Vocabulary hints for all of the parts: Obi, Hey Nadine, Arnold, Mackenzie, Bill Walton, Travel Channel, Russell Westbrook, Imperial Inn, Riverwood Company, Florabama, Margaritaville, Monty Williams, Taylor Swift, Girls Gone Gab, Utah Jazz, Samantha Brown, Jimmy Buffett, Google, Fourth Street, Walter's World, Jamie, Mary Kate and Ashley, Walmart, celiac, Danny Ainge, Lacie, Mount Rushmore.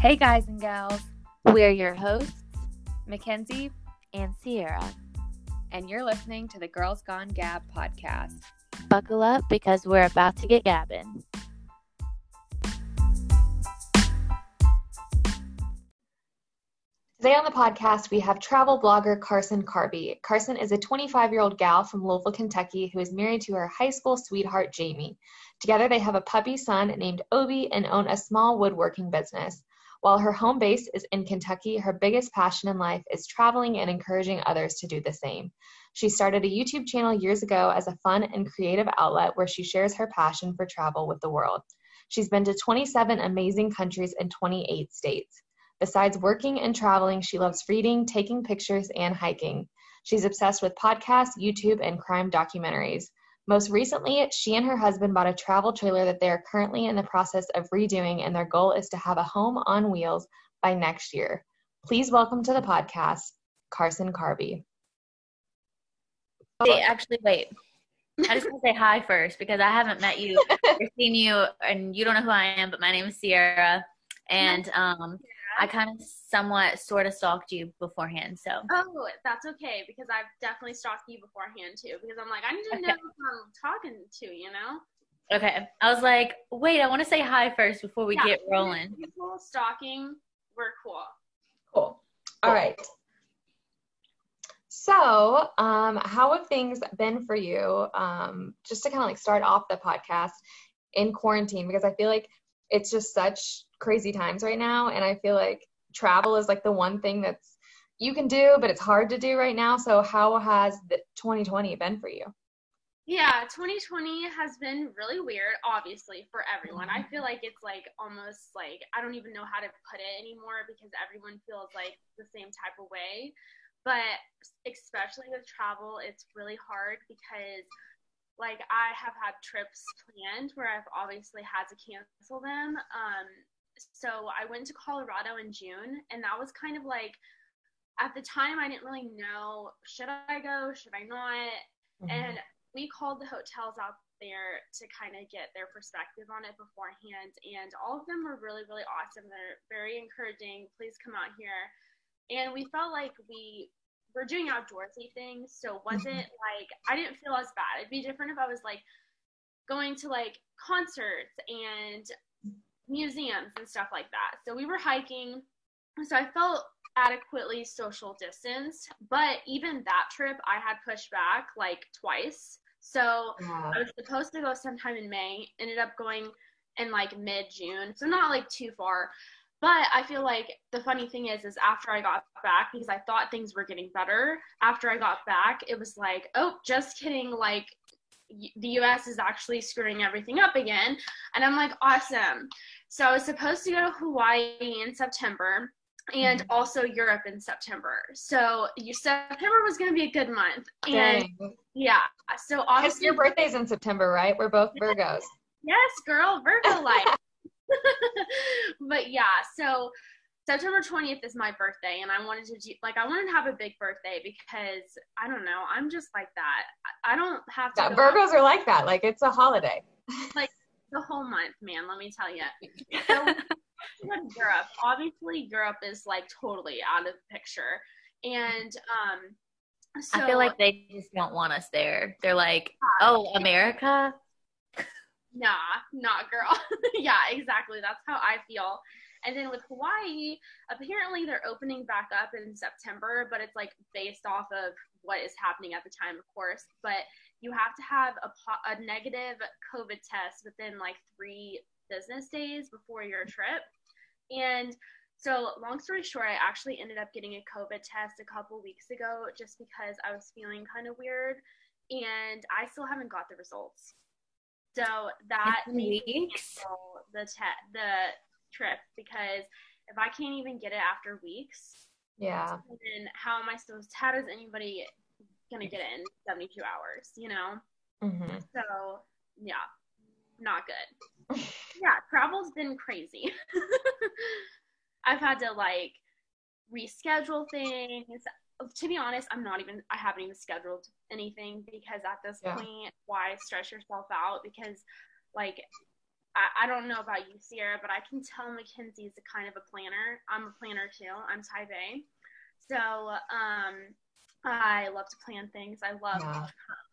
Hey guys and gals, we're your hosts, Mackenzie and Sierra, and you're listening to the Girls Gone Gab podcast. Buckle up because we're about to get gabbing. Today on the podcast, we have travel blogger Carson Carby. Carson is a 25-year-old gal from Louisville, Kentucky, who is married to her high school sweetheart, Jamie. Together, they have a puppy son named Obi and own a small woodworking business. While her home base is in Kentucky, her biggest passion in life is traveling and encouraging others to do the same. She started a YouTube channel years ago as a fun and creative outlet where she shares her passion for travel with the world. She's been to 27 amazing countries and 28 states. Besides working and traveling, she loves reading, taking pictures, and hiking. She's obsessed with podcasts, YouTube, and crime documentaries. Most recently, she and her husband bought a travel trailer that they are currently in the process of redoing, and their goal is to have a home on wheels by next year. Please welcome to the podcast, Carson Carby. Wait. I just want to say hi first because I haven't met you or seen you, and you don't know who I am, but my name is Sierra, and I kind of somewhat stalked you beforehand, so. Oh, that's okay, because I've definitely stalked you beforehand, too, because I'm like, I need to know who I'm talking to, you know? Okay. I was like, wait, I want to say hi first before we get rolling. People stalking, we're cool. Cool. All right. So, how have things been for you, just to kind of, like, start off the podcast in quarantine? Because I feel like it's just such crazy times right now, and I feel like travel is like the one thing that's you can do, but it's hard to do right now. So how has 2020 been for you? Yeah, 2020 has been really weird, obviously, for everyone. I feel like it's like almost like I don't even know how to put it anymore because everyone feels like the same type of way. But especially with travel, it's really hard because like I have had trips planned where I've obviously had to cancel them. So I went to Colorado in June, and that was kind of like, at the time I didn't really know, should I go, should I not? Mm-hmm. And we called the hotels out there to kind of get their perspective on it beforehand. And all of them were really, really awesome. They're very encouraging. Please come out here. And we felt like we were doing outdoorsy things. So wasn't like, I didn't feel as bad. It'd be different if I was like going to like concerts and museums and stuff like that. So we were hiking, so I felt adequately social distanced, but even that trip I had pushed back like twice. So I was supposed to go sometime in May, ended up going in like mid-June, so not like too far. But I feel like the funny thing is after I got back, because I thought things were getting better, after I got back it was like, oh, just kidding, like the U.S. is actually screwing everything up again. And I'm like, awesome. So I was supposed to go to Hawaii in September and also Europe in September. So September was going to be a good month. Dang. And yeah. So obviously your birthday's in September, right? We're both Virgos. Yes, girl, Virgo life. But yeah, so September 20th is my birthday, and I wanted to have a big birthday because I don't know, I'm just like that. I don't have to. Yeah, Virgos are like that. Like it's a holiday. Like the whole month, man. Let me tell you. So Europe. Obviously, Europe is like totally out of the picture, and so I feel like they just don't want us there. They're like, oh, America. Nah, not girl. Yeah, exactly. That's how I feel. And then with Hawaii, apparently they're opening back up in September, but it's like based off of what is happening at the time, of course. But you have to have a negative COVID test within like 3 business days before your trip. And so long story short, I actually ended up getting a COVID test a couple weeks ago just because I was feeling kind of weird, and I still haven't got the results. So that made me cancel the trip because if I can't even get it after weeks, then how am I supposed? How does anybody gonna get it in 72 hours? You know. Mm-hmm. So yeah, not good. Yeah, travel's been crazy. I've had to like reschedule things. To be honest, I haven't even scheduled anything because at this point, why stress yourself out? Because like I don't know about you, Sierra, but I can tell Mackenzie's a kind of a planner. I'm a planner too. I'm type A. So I love to plan things. I love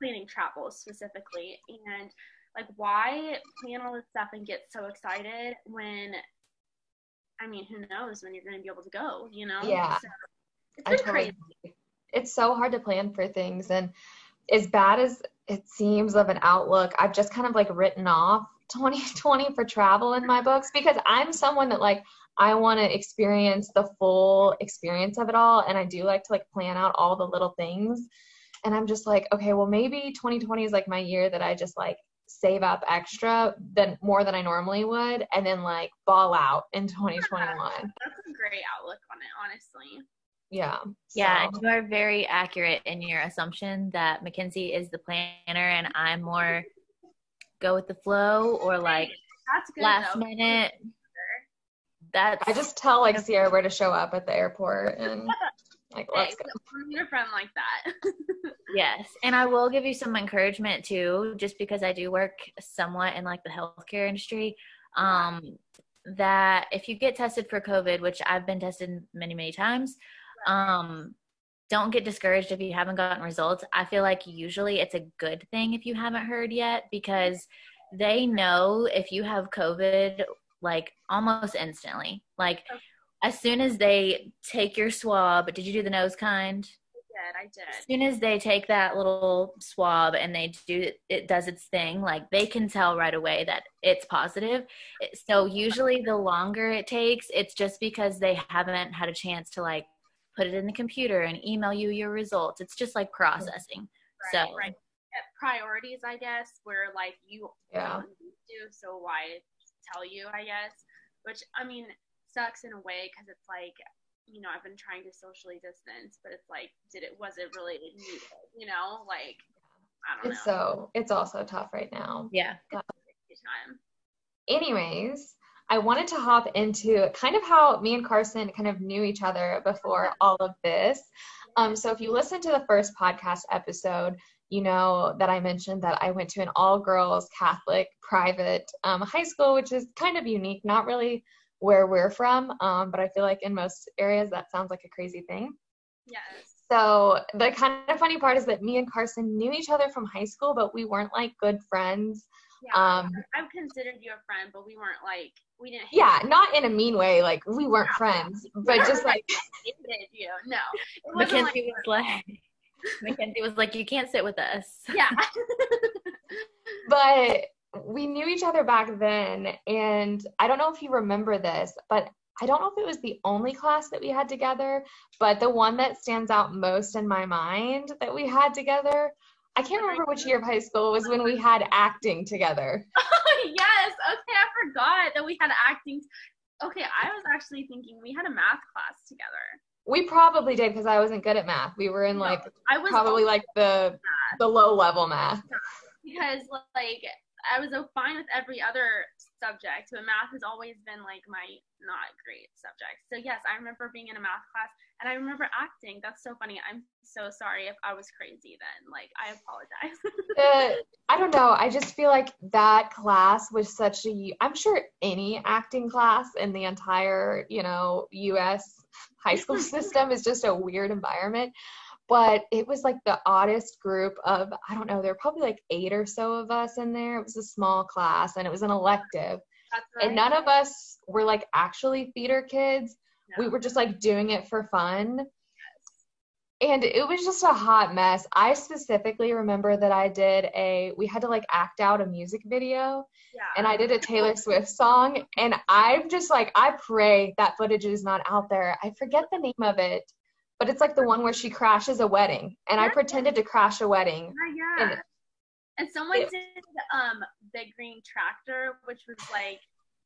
planning travel specifically. And like, why plan all this stuff and get so excited when, I mean, who knows when you're going to be able to go, you know? Yeah. So it's been crazy. It's so hard to plan for things. And as bad as it seems of an outlook, I've just kind of like written off 2020 for travel in my books, because I'm someone that like, I want to experience the full experience of it all. And I do like to like plan out all the little things. And I'm just like, okay, well maybe 2020 is like my year that I just like save up extra than more than I normally would. And then like ball out in 2021. That's a great outlook on it, honestly. Yeah. Yeah. So. And you are very accurate in your assumption that Mackenzie is the planner and I'm more go with the flow or like last minute. I just tell like Sierra where to show up at the airport and like, let's go. You're from like that. Yes. And I will give you some encouragement too, just because I do work somewhat in like the healthcare industry. That if you get tested for COVID, which I've been tested many times, don't get discouraged if you haven't gotten results. I feel like usually it's a good thing if you haven't heard yet, because they know if you have COVID like almost instantly. Like as soon as they take your swab, did you do the nose kind? I did. As soon as they take that little swab and they do, it does its thing. Like they can tell right away that it's positive. So usually the longer it takes, it's just because they haven't had a chance to like put it in the computer and email you your results. It's just like processing. Right, so priorities, I guess, where like you do, so why tell you, I guess, which I mean sucks in a way, because it's like, you know, I've been trying to socially distance, but it's like, was it really needed, you know? Like, I don't know. So it's also tough right now. Yeah. Anyways, I wanted to hop into kind of how me and Carson kind of knew each other before all of this. So if you listen to the first podcast episode, you know that I mentioned that I went to an all-girls Catholic private high school, which is kind of unique, not really where we're from, but I feel like in most areas that sounds like a crazy thing. Yes. So the kind of funny part is that me and Carson knew each other from high school, but we weren't like good friends. Yeah, I've considered you a friend, but we weren't like, we didn't hate you. Not in a mean way, like we weren't friends, but just like you. No. It wasn't Mackenzie was like, you can't sit with us. Yeah. But we knew each other back then, and I don't know if you remember this, but I don't know if it was the only class that we had together, but the one that stands out most in my mind that we had together, I can't remember which year of high school, was when we had acting together. Oh, yes. Okay. I forgot that we had acting. Okay. I was actually thinking we had a math class together. We probably did, because I wasn't good at math. We were in like, I was probably like the low level math. Because like, I was fine with every other subject, but math has always been like my not great subject. So yes, I remember being in a math class, and I remember acting. That's so funny. I'm so sorry if I was crazy then. Like, I apologize. I don't know. I just feel like that class was such a, I'm sure any acting class in the entire, you know, U.S. high school system is just a weird environment. But it was like the oddest group of, I don't know, there were probably like 8 or so of us in there. It was a small class, and it was an elective. That's right. And none of us were like actually theater kids. No. We were just like doing it for fun. Yes. And it was just a hot mess. I specifically remember that I did we had to like act out a music video. Yeah. And I did a Taylor Swift song. And I'm just like, I pray that footage is not out there. I forget the name of it, but it's like the one where she crashes a wedding, and I pretended to crash a wedding. Yeah. And someone did the green tractor, which was like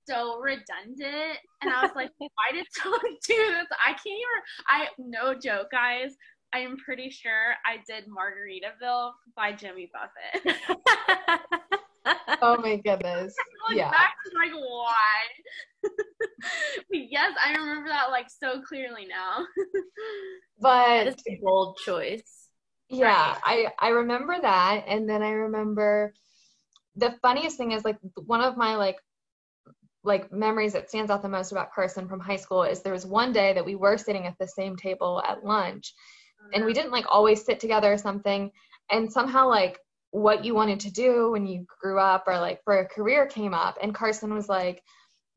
so redundant, and I was like, why did someone do this? I can't even. No joke, guys. I am pretty sure I did Margaritaville by Jimmy Buffett. Oh my goodness. Yeah. Back to like, why? Yes, I remember that like so clearly now. But it's a bold choice. Yeah, right. I remember that. And then I remember the funniest thing is like one of my like like memories that stands out the most about Carson from high school is there was one day that we were sitting at the same table at lunch, and we didn't like always sit together or something. And somehow like what you wanted to do when you grew up or like for a career came up. And Carson was like,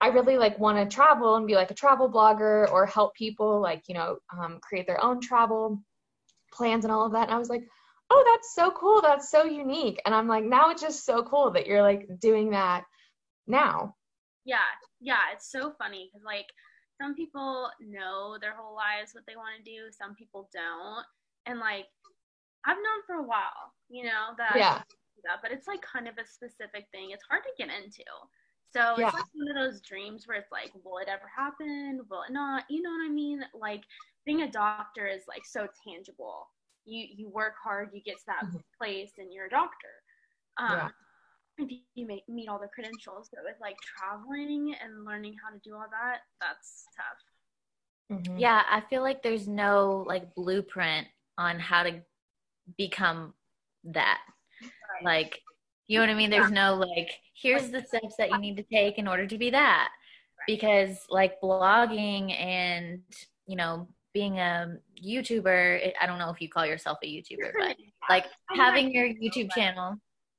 I really like want to travel and be like a travel blogger or help people like, you know, create their own travel plans and all of that. And I was like, oh, that's so cool. That's so unique. And I'm like, now it's just so cool that you're like doing that now. Yeah. It's so funny because like some people know their whole lives what they want to do. Some people don't. And like, I've known for a while, you know, that, yeah. But it's like kind of a specific thing. It's hard to get into. So yeah. It's like one of those dreams where it's like, will it ever happen? Will it not? You know what I mean? Like being a doctor is like so tangible. You work hard, you get to that place and you're a doctor. If you meet all the credentials. So with like traveling and learning how to do all that, that's tough. Mm-hmm. Yeah. I feel like there's no like blueprint on how to become that. Right. Like, you know what I mean? There's no like, here's the steps that you need to take in order to be that. Right. Because like blogging and, you know, being a YouTuber, I don't know if you call yourself a YouTuber, but like having your YouTube channel.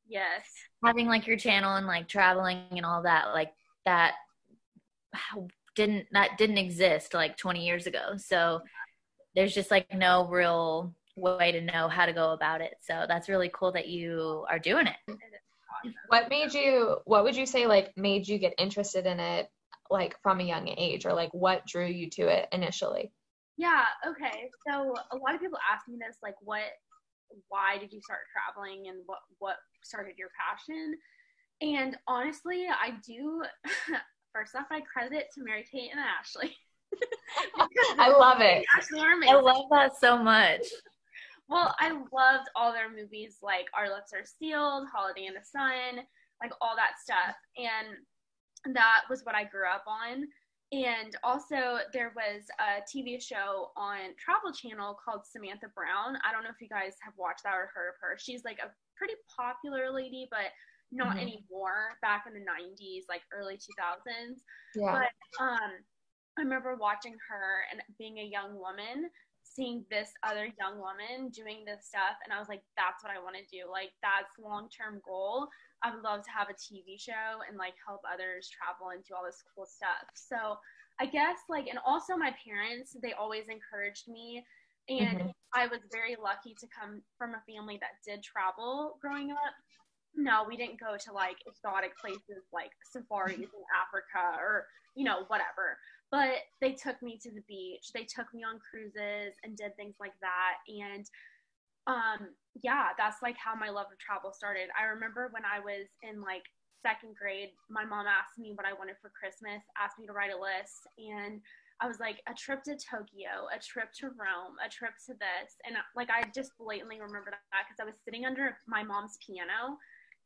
Yes. Having like your channel and like traveling and all that, like that didn't exist like 20 years ago. So there's just like no real way to know how to go about it. So that's really cool that you are doing it. What would you say like made you get interested in it like from a young age, or like what drew you to it initially? Yeah. Okay. So a lot of people ask me this, like why did you start traveling and what started your passion? And honestly, I do, first off, I credit it to Mary Kate and Ashley. I love it. I love that so much. Well, I loved all their movies, like Our Lips Are Sealed, Holiday in the Sun, like all that stuff. And that was what I grew up on. And also there was a TV show on Travel Channel called Samantha Brown. I don't know if you guys have watched that or heard of her. She's like a pretty popular lady, but not anymore, back in the 90s, like early 2000s. Yeah. But I remember watching her and being a young woman, seeing this other young woman doing this stuff. And I was like, that's what I want to do. Like, that's long-term goal. I would love to have a TV show and like help others travel and do all this cool stuff. So I guess like, and also my parents, they always encouraged me. And I was very lucky to come from a family that did travel growing up. No, we didn't go to like exotic places like safaris in Africa or, you know, whatever. But they took me to the beach. They took me on cruises and did things like that. And that's like how my love of travel started. I remember when I was in like second grade, my mom asked me what I wanted for Christmas, asked me to write a list. And I was like, a trip to Tokyo, a trip to Rome, a trip to this. And like, I just blatantly remember that because I was sitting under my mom's piano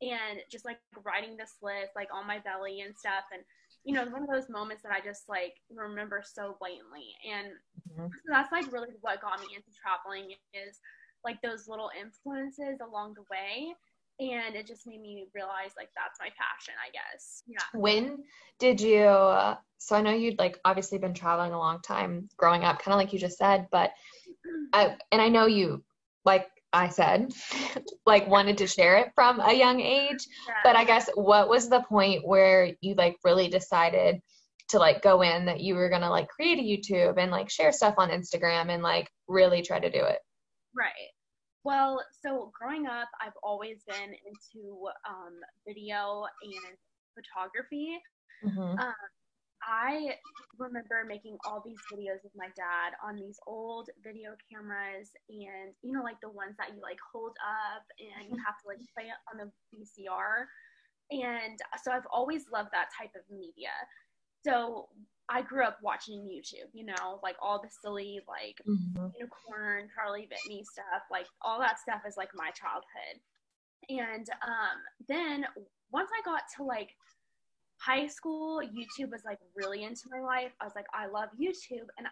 and just like writing this list, like on my belly and stuff. And, you know, one of those moments that I just like remember so blatantly. And so that's like really what got me into traveling is like those little influences along the way. And it just made me realize like, that's my passion, I guess. Yeah. When did you, so I know you'd like obviously been traveling a long time growing up, kind of like you just said, but, and I know you, like I said, like wanted to share it from a young age, but I guess what was the point where you like really decided to like go in that you were going to like create a YouTube and like share stuff on Instagram and like really try to do it? Right. Well, so growing up, I've always been into video and photography. I remember making all these videos with my dad on these old video cameras and, you know, like the ones that you like hold up and you have to like play it on the VCR. And so I've always loved that type of media. So I grew up watching YouTube, you know, like all the silly, like Unicorn, Charlie Whitney stuff, like all that stuff is like my childhood. And then once I got to like high school, YouTube was like really into my life. I was like, I love YouTube. And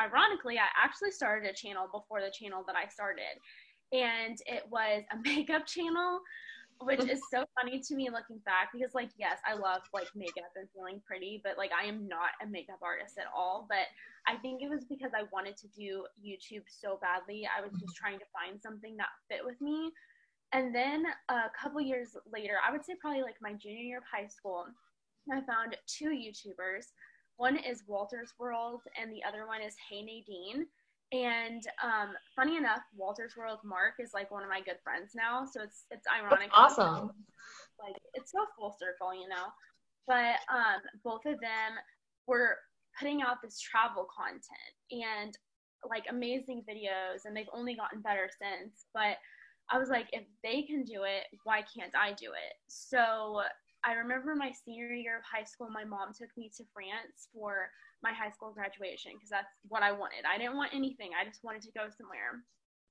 ironically, I actually started a channel before the channel that I started. And it was a makeup channel. Which is so funny to me looking back, because like, yes, I love like makeup and feeling pretty, but like I am not a makeup artist at all. But I think it was because I wanted to do YouTube so badly. I was just trying to find something that fit with me. And then a couple years later, I would say probably like my junior year of high school, I found two YouTubers. One is Walter's World and the other one is Hey Nadine. And funny enough, Walter's World Mark is like one of my good friends now, so it's ironic. That's awesome. Like it's so full circle, you know. But both of them were putting out this travel content and like amazing videos, and they've only gotten better since. But I was like, if they can do it, why can't I do it? So I remember my senior year of high school, my mom took me to France for my high school graduation because that's what I wanted. I didn't want anything. I just wanted to go somewhere.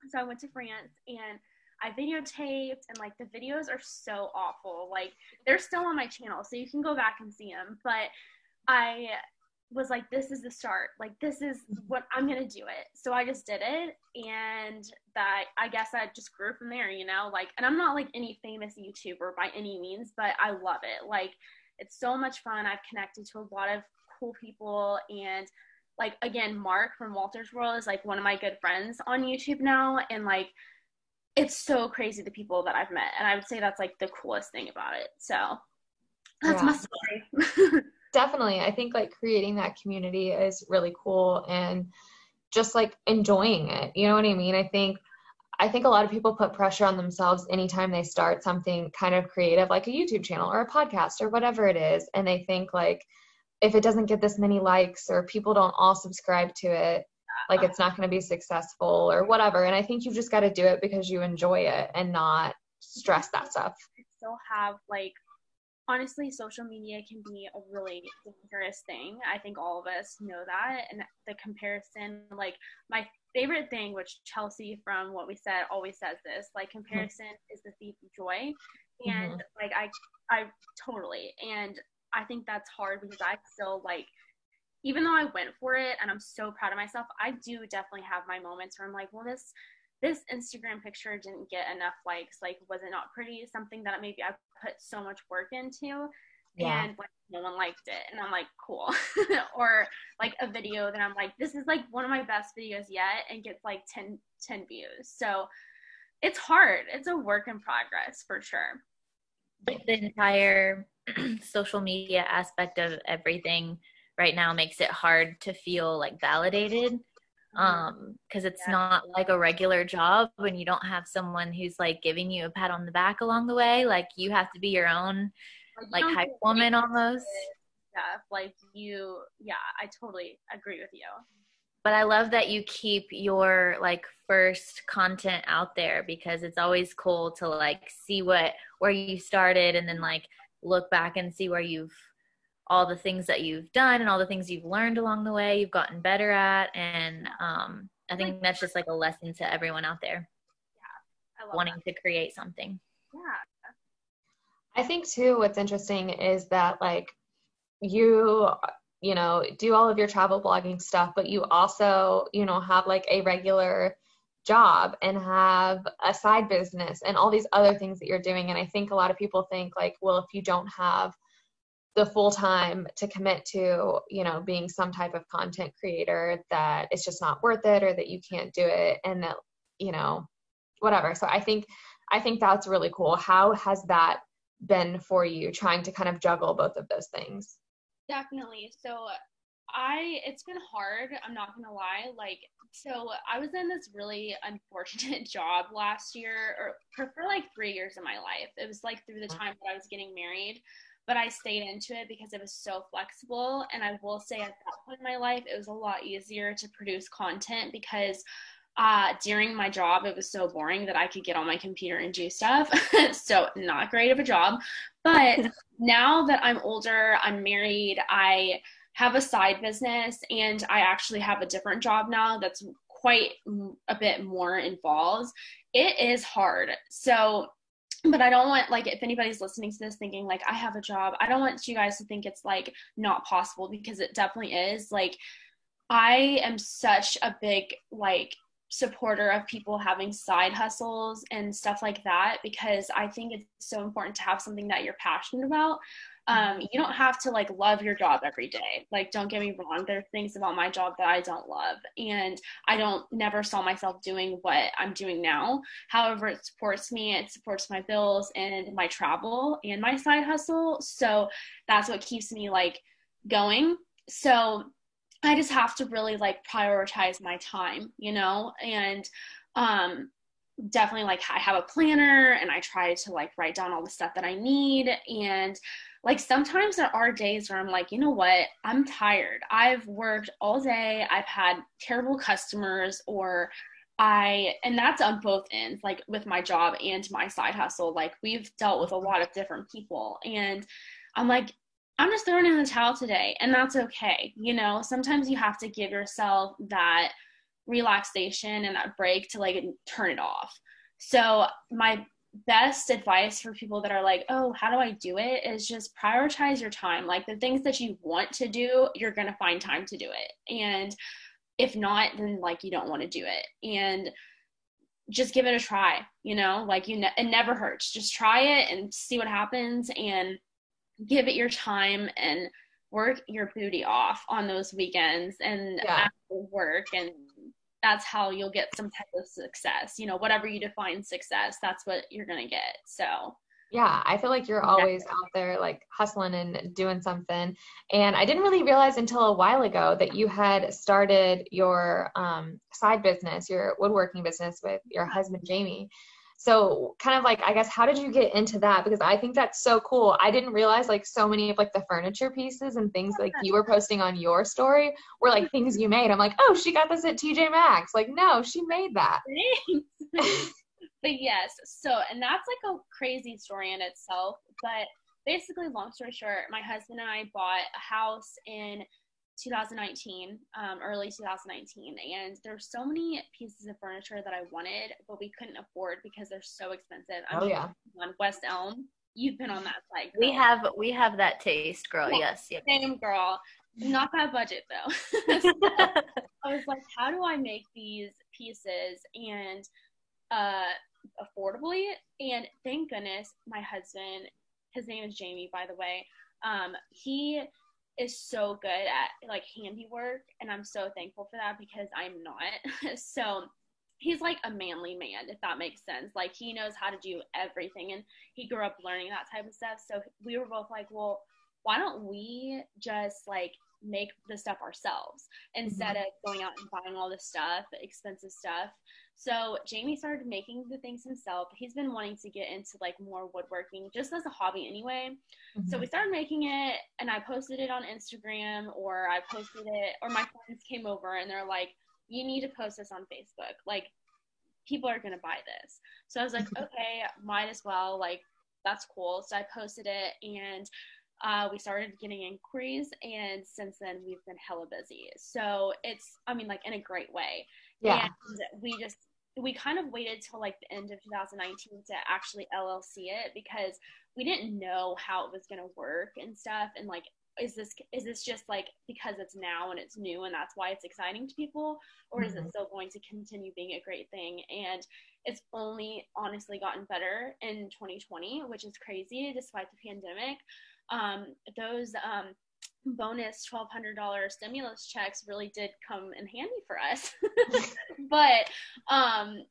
So I went to France and I videotaped, and like the videos are so awful. Like they're still on my channel, so you can go back and see them. But I was like, this is the start. Like this is what I'm going to do it. So I just did it. And that, I guess I just grew from there, you know, like, and I'm not like any famous YouTuber by any means, but I love it. Like it's so much fun. I've connected to a lot of cool people, and like again, Mark from Walter's World is like one of my good friends on YouTube now, and like it's so crazy the people that I've met, and I would say that's like the coolest thing about it. So that's my story. Definitely. I think like creating that community is really cool, and just like enjoying it, you know what I mean? I think a lot of people put pressure on themselves anytime they start something kind of creative, like a YouTube channel or a podcast or whatever it is, and they think like, if it doesn't get this many likes or people don't all subscribe to it, like it's not going to be successful or whatever. And I think you've just got to do it because you enjoy it and not stress that stuff. I still have like, honestly, social media can be a really dangerous thing. I think all of us know that. And the comparison, like my favorite thing, which Chelsea from What We Said always says this, like comparison is the thief of joy. And like, I totally, and I think that's hard because I still like, even though I went for it and I'm so proud of myself, I do definitely have my moments where I'm like, well, this Instagram picture didn't get enough likes. Like, was it not pretty? Something that maybe I put so much work into and like no one liked it. And I'm like, cool. Or like a video that I'm like, this is like one of my best videos yet, and gets like 10 views. So it's hard. It's a work in progress for sure. Like the entire social media aspect of everything right now makes it hard to feel like validated, because it's not like a regular job when you don't have someone who's like giving you a pat on the back along the way. Like you have to be your own like hype woman almost. I totally agree with you. But I love that you keep your like first content out there, because it's always cool to like see where you started, and then like look back and see where all the things that you've done and all the things you've learned along the way, you've gotten better at. And I think that's just like a lesson to everyone out there to create something. Yeah. I think too, what's interesting is that like you know, do all of your travel blogging stuff, but you also, you know, have like a regular job and have a side business and all these other things that you're doing. And I think a lot of people think like, well, if you don't have the full time to commit to, you know, being some type of content creator, that it's just not worth it, or that you can't do it, and that, you know, whatever. So I think that's really cool. How has that been for you, trying to kind of juggle both of those things? Definitely. So it's been hard. I'm not going to lie. Like, so I was in this really unfortunate job last year, or for like 3 years of my life. It was like through the time that I was getting married, but I stayed into it because it was so flexible. And I will say at that point in my life, it was a lot easier to produce content, because during my job, it was so boring that I could get on my computer and do stuff. So not great of a job. But now that I'm older, I'm married, I have a side business, and I actually have a different job now that's quite a bit more involved. It is hard. So, but I don't want, like, if anybody's listening to this thinking like I have a job, I don't want you guys to think it's like not possible, because it definitely is. Like I am such a big like supporter of people having side hustles and stuff like that, because I think it's so important to have something that you're passionate about. You don't have to like love your job every day. Like, don't get me wrong. There are things about my job that I don't love, and I never saw myself doing what I'm doing now. However, it supports me. It supports my bills and my travel and my side hustle. So that's what keeps me like going. So I just have to really like prioritize my time, you know, and, definitely like I have a planner and I try to like write down all the stuff that I need. And like, sometimes there are days where I'm like, you know what, I'm tired. I've worked all day. I've had terrible customers, or and that's on both ends, like with my job and my side hustle. Like, we've dealt with a lot of different people, and I'm like, I'm just throwing in the towel today, and that's okay. You know, sometimes you have to give yourself that relaxation and that break to like turn it off. So my best advice for people that are like, oh, how do I do it, is just prioritize your time. Like, the things that you want to do, you're going to find time to do it. And if not, then like you don't want to do it. And just give it a try, you know, like it never hurts. Just try it and see what happens, and give it your time, and work your booty off on those weekends and after work. And that's how you'll get some type of success, you know, whatever you define success, that's what you're going to get. So yeah, I feel like you're always out there like hustling and doing something. And I didn't really realize until a while ago that you had started your side business, your woodworking business, with your husband, Jamie. So kind of like, I guess, how did you get into that? Because I think that's so cool. I didn't realize like so many of like the furniture pieces and things like you were posting on your story were like things you made. I'm like, oh, she got this at TJ Maxx. Like, no, she made that. Thanks. But yes. So, and that's like a crazy story in itself, but basically, long story short, my husband and I bought a house in 2019, early 2019, and there's so many pieces of furniture that I wanted, but we couldn't afford because they're so expensive. I'm on West Elm. You've been on that site. Girl. We have that taste, girl. Yeah. Yes, yes. Same girl. Not that budget though. So I was like, how do I make these pieces and affordably? And thank goodness my husband, his name is Jamie, by the way. He is so good at like handiwork, and I'm so thankful for that because I'm not. So he's like a manly man, if that makes sense. Like, he knows how to do everything, and he grew up learning that type of stuff. So we were both like, well, why don't we just like make the stuff ourselves instead of going out and buying all this stuff, expensive stuff. So Jamie started making the things himself. He's been wanting to get into like more woodworking just as a hobby anyway. So we started making it, and I posted it on Instagram, or I posted it, or my friends came over and they're like, you need to post this on Facebook. Like, people are going to buy this. So I was like, okay, might as well. Like, that's cool. So I posted it, and we started getting inquiries, and since then we've been hella busy. So it's, I mean, like in a great way. Yeah. And we kind of waited till like the end of 2019 to actually LLC it, because we didn't know how it was going to work and stuff. And like, is this just like, because it's now and it's new and that's why it's exciting to people, or is it still going to continue being a great thing? And it's only honestly gotten better in 2020, which is crazy despite the pandemic. Those bonus $1,200 stimulus checks really did come in handy for us. But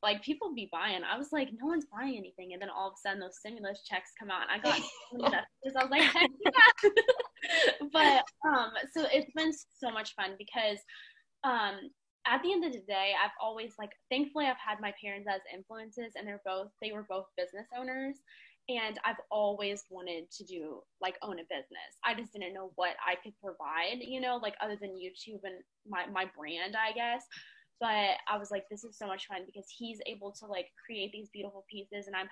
like, people be buying. I was like, no one's buying anything, and then all of a sudden those stimulus checks come out, and I got messages. I was like, heck yeah. But so it's been so much fun because at the end of the day, I've always like, thankfully I've had my parents as influences, and they were both business owners. And I've always wanted to do, like, own a business. I just didn't know what I could provide, you know, like, other than YouTube and my brand, I guess. But I was like, this is so much fun because he's able to, like, create these beautiful pieces, and I'm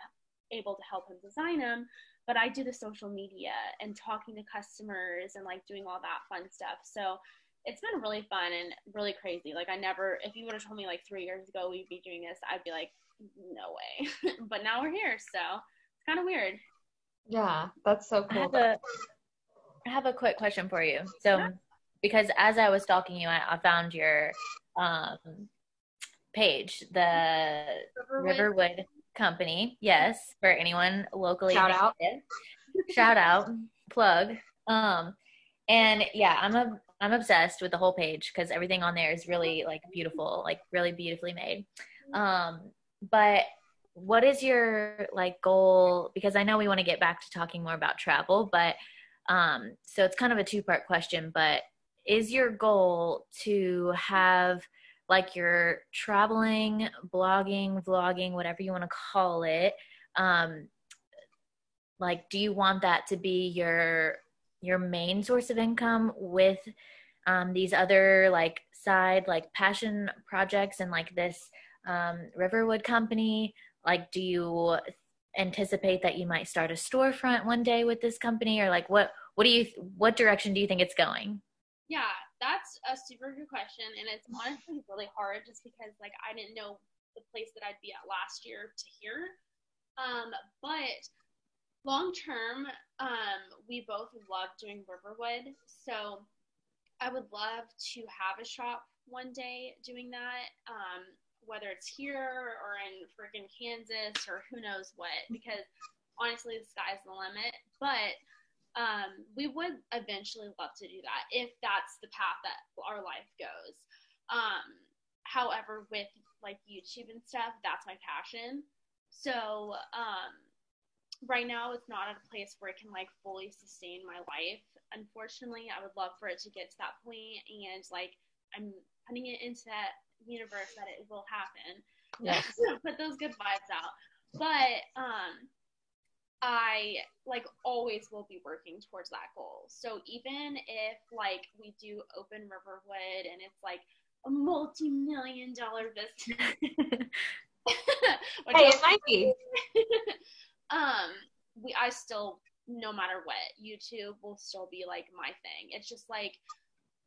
able to help him design them. But I do the social media and talking to customers and, like, doing all that fun stuff. So it's been really fun and really crazy. Like, if you would have told me, like, 3 years ago we'd be doing this, I'd be like, no way. But now we're here, so kind of weird. Yeah, that's so cool. I have a quick question for you. So, because as I was stalking you, I found your page, the Riverwood Company. Yes, for anyone locally. Shout out. Shout out. Plug. And yeah, I'm obsessed with the whole page because everything on there is really like beautiful, like really beautifully made. But what is your like goal? Because I know we want to get back to talking more about travel, but so it's kind of a two-part question, but is your goal to have like your traveling, blogging, vlogging, whatever you want to call it, like, do you want that to be your main source of income with these other like side, like passion projects and like this Riverwood Company? Like, do you anticipate that you might start a storefront one day with this company, or like what direction do you think it's going? Yeah, that's a super good question, and it's honestly really hard just because like I didn't know the place that I'd be at last year to here. But long term, we both love doing Riverwood, so I would love to have a shop one day doing that, whether it's here or in freaking Kansas or who knows what, because honestly the sky's the limit. But we would eventually love to do that if that's the path that our life goes. However, with like YouTube and stuff, that's my passion. So right now it's not at a place where it can like fully sustain my life. Unfortunately, I would love for it to get to that point, and like I'm putting it into that universe that it will happen. Yeah. Put those good vibes out. But I like always will be working towards that goal. So even if like we do open Riverwood and it's like a multi-million-dollar business, hey, it might be. I still, no matter what, YouTube will still be like my thing. It's just like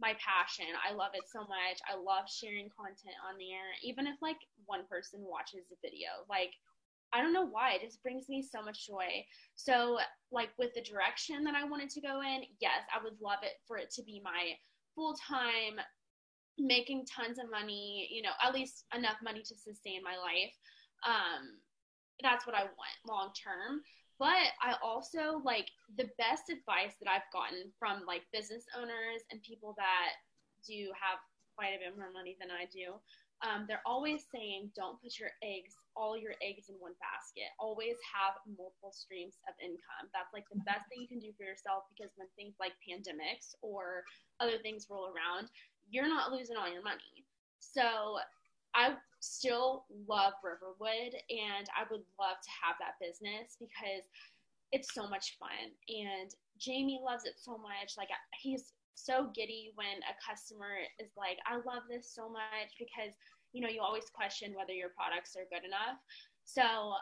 my passion. I love it so much. I love sharing content on the air, even if like one person watches the video. Like, I don't know why, it just brings me so much joy. So like with the direction that I wanted to go in, yes, I would love it for it to be my full-time, making tons of money, you know, at least enough money to sustain my life. That's what I want long-term. But I also like the best advice that I've gotten from like business owners and people that do have quite a bit more money than I do. They're always saying, don't put all your eggs in one basket. Always have multiple streams of income. That's like the best thing you can do for yourself, because when things like pandemics or other things roll around, you're not losing all your money. So I still love Riverwood, and I would love to have that business because it's so much fun, and Jamie loves it so much. Like, he's so giddy when a customer is like, I love this so much, because you know you always question whether your products are good enough. So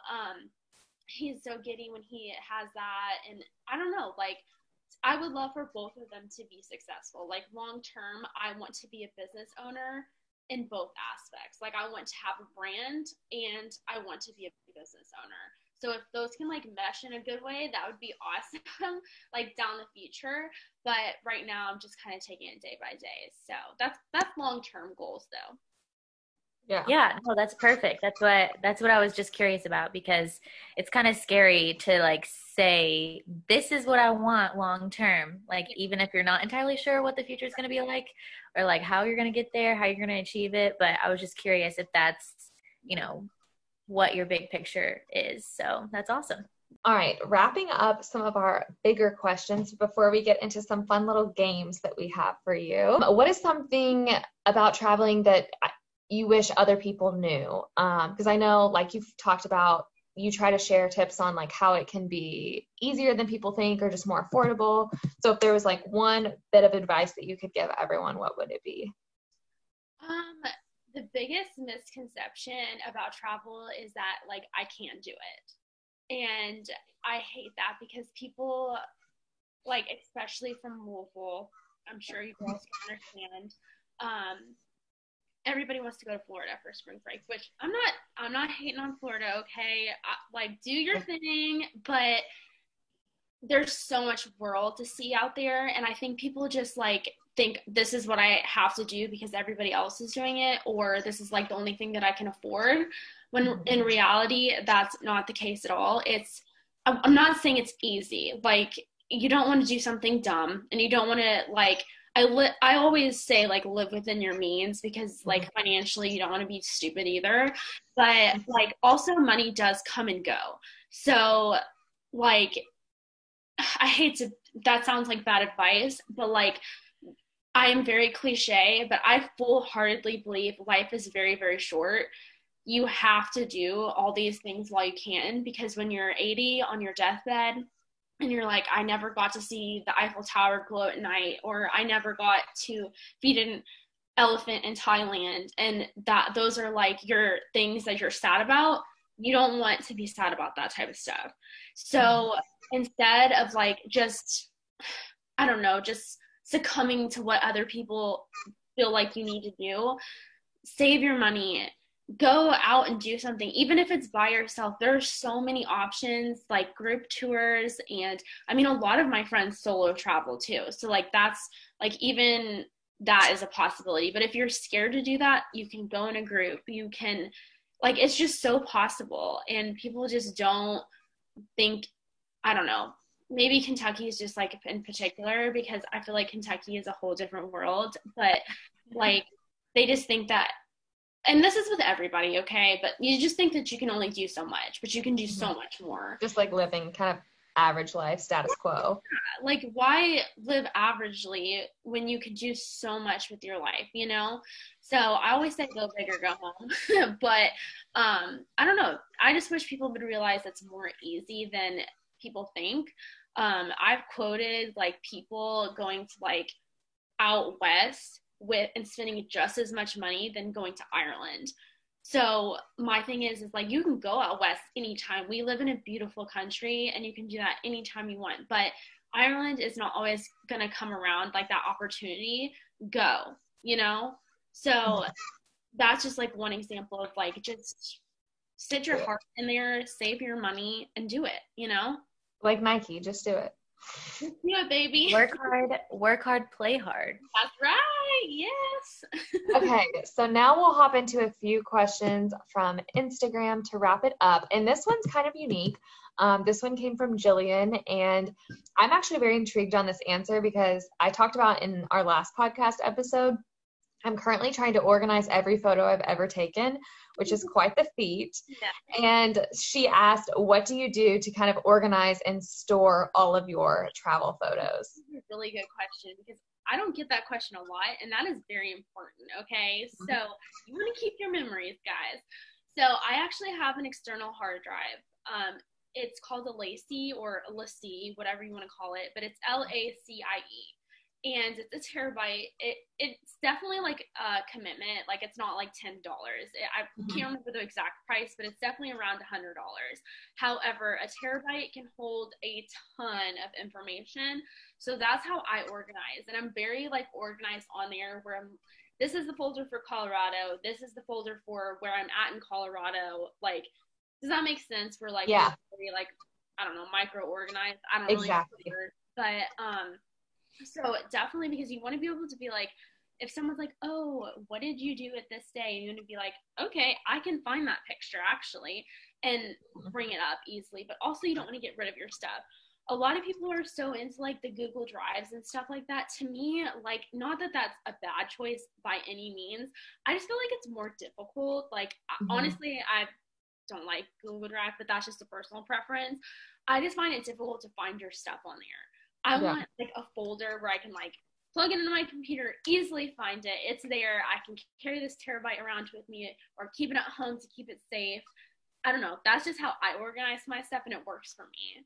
he's so giddy when he has that, and I don't know, like I would love for both of them to be successful. Like long term, I want to be a business owner in both aspects. Like I want to have a brand and I want to be a business owner. So if those can like mesh in a good way, that would be awesome, like down the future. But right now I'm just kind of taking it day by day. So that's long-term goals though. Yeah. Yeah. No, that's perfect. That's what I was just curious about, because it's kind of scary to like say, this is what I want long-term. Like, even if you're not entirely sure what the future is going to be like, or like how you're going to get there, how you're going to achieve it. But I was just curious if that's, you know, what your big picture is. So that's awesome. All right, wrapping up some of our bigger questions before we get into some fun little games that we have for you. What is something about traveling that you wish other people knew? Because I know, like you've talked about, you try to share tips on like how it can be easier than people think or just more affordable. So if there was like one bit of advice that you could give everyone, what would it be? The biggest misconception about travel is that like I can't do it, and I hate that, because people, like especially from Louisville, I'm sure you guys can understand, everybody wants to go to Florida for spring break, which I'm not hating on Florida, okay? Like, do your thing, but there's so much world to see out there, and I think people just like think this is what I have to do because everybody else is doing it, or this is like the only thing that I can afford, when in reality, that's not the case at all. I'm not saying it's easy. Like, you don't want to do something dumb, and you don't want to, like, I always say, like, live within your means, because, like, financially you don't want to be stupid either, but, like, also money does come and go. So, like, that sounds like bad advice, but, like, I am very cliche, but I full-heartedly believe life is very, very short. You have to do all these things while you can, because when you're 80 on your deathbed and you're like, I never got to see the Eiffel Tower glow at night, or I never got to feed an elephant in Thailand, and that those are like your things that you're sad about. You don't want to be sad about that type of stuff. So instead of like just, I don't know, just succumbing to what other people feel like you need to do, save your money, go out and do something, even if it's by yourself. There are so many options, like group tours, and I mean, a lot of my friends solo travel too, so like that's like, even that is a possibility. But if you're scared to do that, you can go in a group, you can, like, it's just so possible, and people just don't think, I don't know, maybe Kentucky is just like in particular, because I feel like Kentucky is a whole different world, but like they just think that, and this is with everybody, okay, but you just think that you can only do so much, but you can do so much more. Just like living kind of average life, status quo. Yeah. Like, why live averagely when you could do so much with your life, you know? So I always say go big or go home. But I don't know. I just wish people would realize that's more easy than people think. I've quoted like people going to like out west with and spending just as much money than going to Ireland. So my thing is like, you can go out west anytime. We live in a beautiful country and you can do that anytime you want, but Ireland is not always going to come around, like that opportunity, go, you know? So that's just like one example of like, just sit your heart in there, save your money and do it, you know? Like Nike, just do it. Yeah, baby. Work hard, play hard. That's right. Yes. Okay, so now we'll hop into a few questions from Instagram to wrap it up. And this one's kind of unique. This one came from Jillian, and I'm actually very intrigued on this answer because I talked about in our last podcast episode, I'm currently trying to organize every photo I've ever taken, which is quite the feat. Yeah. And she asked, what do you do to kind of organize and store all of your travel photos? That's a really good question, because I don't get that question a lot, and that is very important, okay? So you want to keep your memories, guys. So I actually have an external hard drive. It's called a Lacie, or a Lacie, whatever you want to call it, but it's Lacie. And it's a terabyte. It's definitely like a commitment. Like, it's not like $10. I can't remember the exact price, but it's definitely around $100. However, a terabyte can hold a ton of information. So that's how I organize. And I'm very like organized on there, where I'm, this is the folder for Colorado, this is the folder for where I'm at in Colorado. Like, does that make sense? We're like, yeah, very, like, I don't know, micro organized. I don't really know the word, but, so definitely, because you want to be able to be like, if someone's like, oh, what did you do at this day? You want to be like, okay, I can find that picture actually, and bring it up easily. But also, you don't want to get rid of your stuff. A lot of people are so into like the Google Drives and stuff like that. To me, like, not that that's a bad choice by any means. I just feel like it's more difficult. Like, honestly, I don't like Google Drive, but that's just a personal preference. I just find it difficult to find your stuff on there. I want like a folder where I can like plug it into my computer, easily find it. It's there. I can carry this terabyte around with me, or keep it at home to keep it safe. I don't know. That's just how I organize my stuff, and it works for me.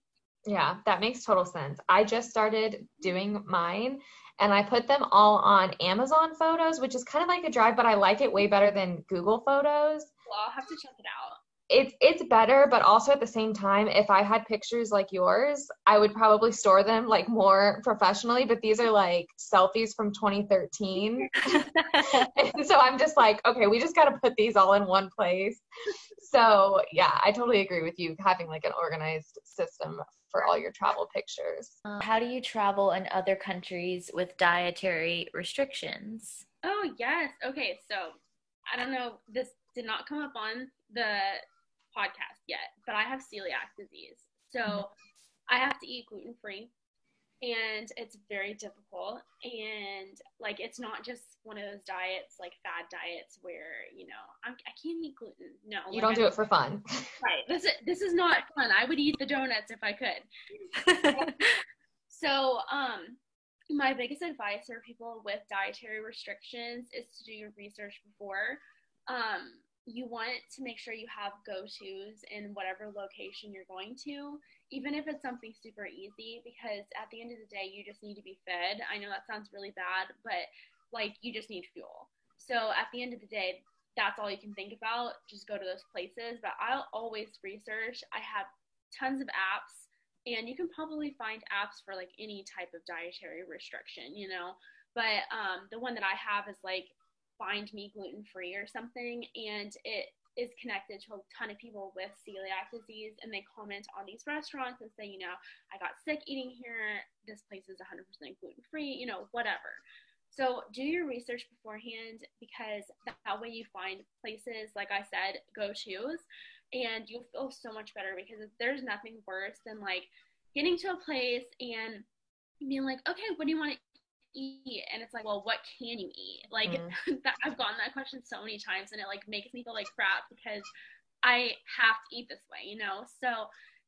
Yeah, that makes total sense. I just started doing mine, and I put them all on Amazon Photos, which is kind of like a drive, but I like it way better than Google Photos. Well, I'll have to check it out. It's better, but also at the same time, if I had pictures like yours, I would probably store them like more professionally, but these are like selfies from 2013. And so I'm just like, okay, we just got to put these all in one place. So yeah, I totally agree with you having like an organized system for all your travel pictures. How do you travel in other countries with dietary restrictions? Oh, yes. Okay, so I don't know. This did not come up on the podcast yet, but I have celiac disease. So I have to eat gluten-free, and it's very difficult. And like, it's not just one of those diets, like fad diets where, you know, I can't eat gluten. No. You like, don't do it for fun. Right. This is not fun. I would eat the donuts if I could. So, my biggest advice for people with dietary restrictions is to do your research before. You want to make sure you have go-tos in whatever location you're going to, even if it's something super easy, because at the end of the day, you just need to be fed. I know that sounds really bad, but like, you just need fuel. So at the end of the day, that's all you can think about. Just go to those places. But I'll always research. I have tons of apps, and you can probably find apps for like any type of dietary restriction, you know, but the one that I have is like Find Me Gluten-Free or something, and it is connected to a ton of people with celiac disease, and they comment on these restaurants and say, you know, I got sick eating here, this place is 100% gluten-free, you know, whatever. So do your research beforehand, because that way you find places, like I said, go-tos, and you'll feel so much better, because there's nothing worse than like getting to a place and being like, okay, what do you want to eat? And it's like, well, what can you eat? Like, I've gotten that question so many times, and it like makes me feel like crap, because I have to eat this way, you know. So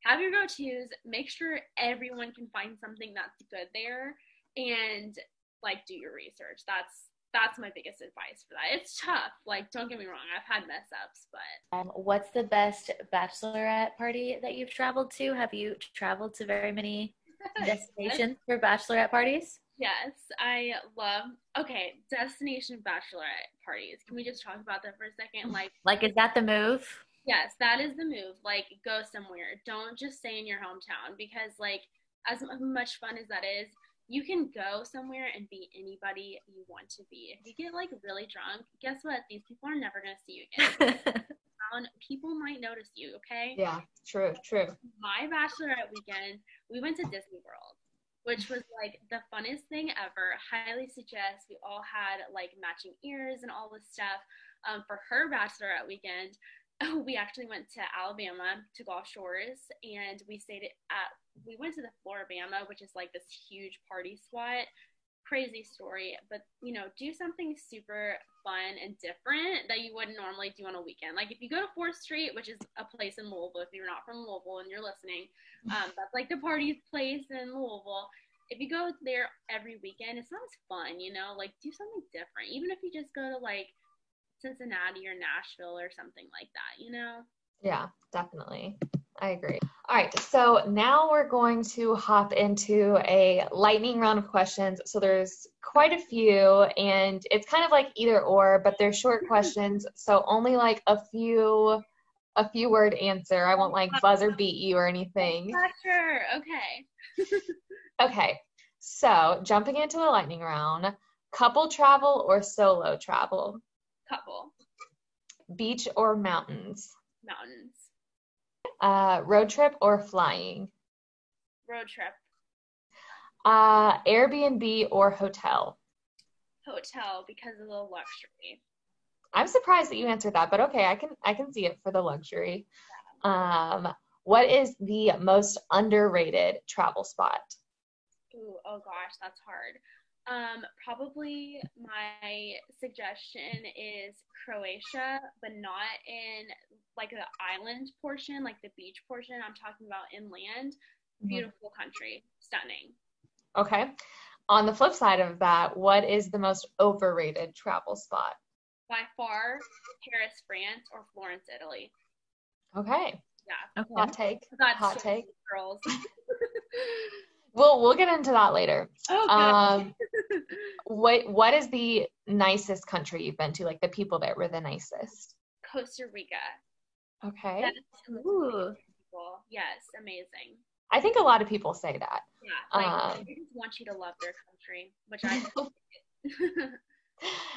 have your go-tos, make sure everyone can find something that's good there, and like, do your research. That's my biggest advice for that. It's tough, like, don't get me wrong, I've had mess ups, but what's the best bachelorette party that you've traveled to? Have you traveled to very many destinations for bachelorette parties? Yes, I love, okay, destination bachelorette parties. Can we just talk about that for a second? Like, is that the move? Yes, that is the move. Like, go somewhere. Don't just stay in your hometown, because like, as much fun as that is, you can go somewhere and be anybody you want to be. If you get like really drunk, guess what? These people are never going to see you again. People might notice you, okay? Yeah, true. My bachelorette weekend, we went to Disney World, which was like the funnest thing ever. Highly suggest. We all had like matching ears and all this stuff. For her bachelorette weekend, we actually went to Alabama, to Gulf Shores, and we went to the Florabama, which is like this huge party spot. Crazy story, but you know, do something super fun and different that you wouldn't normally do on a weekend. Like if you go to Fourth Street, which is a place in Louisville, if you're not from Louisville and you're listening, that's like the party place in Louisville. If you go there every weekend, it's not as fun, you know. Like, do something different, even if you just go to like Cincinnati or Nashville or something like that, you know. Yeah, definitely, I agree. All right, so now we're going to hop into a lightning round of questions. So there's quite a few, and it's kind of like either or, but they're short questions. So only like a few word answer. I won't like buzz or beat you or anything. Sure. Okay. Okay. So jumping into a lightning round, couple travel or solo travel? Couple. Beach or mountains? Mountains. Road trip or flying? Road trip. Airbnb or hotel? Hotel, because of the luxury. I'm surprised that you answered that, but okay, I can see it for the luxury. Yeah. What is the most underrated travel spot? Ooh, oh gosh, that's hard. Probably my suggestion is Croatia, but not in like the island portion, like the beach portion. I'm talking about inland. Beautiful country. Stunning. Okay. On the flip side of that, what is the most overrated travel spot? By far, Paris, France, or Florence, Italy. Okay. Yeah. Okay. Hot take. Girls. We'll get into that later. Oh, what is the nicest country you've been to? Like the people that were the nicest? Costa Rica. Okay. Ooh. Yes, amazing. I think a lot of people say that. Yeah, like, they just want you to love their country, which I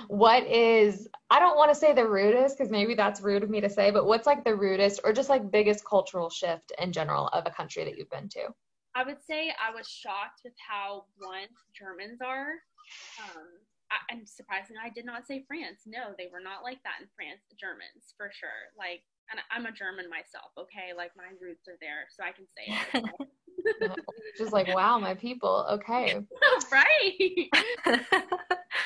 What is, I don't want to say the rudest, because maybe that's rude of me to say, but what's like the rudest or just like biggest cultural shift in general of a country that you've been to? I would say I was shocked with how blunt Germans are. I'm surprised I did not say France. No, they were not like that in France, the Germans, for sure. Like, and I'm a German myself, okay? Like, my roots are there, so I can say it. Just like, wow, my people, okay. Right.